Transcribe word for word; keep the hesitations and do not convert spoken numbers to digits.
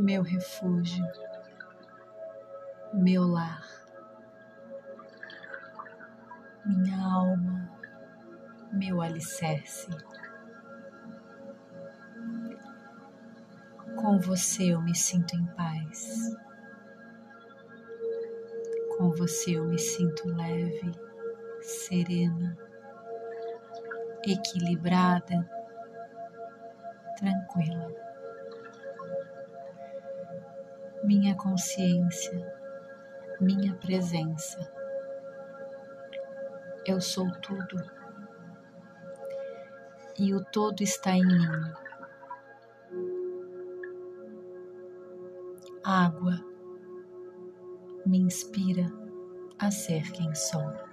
meu refúgio, meu lar, minha alma, meu alicerce. Com você eu me sinto em paz. Com você eu me sinto leve, serena, equilibrada, tranquila. Minha consciência, minha presença. Eu sou tudo e o todo está em mim. A água me inspira a ser quem sou.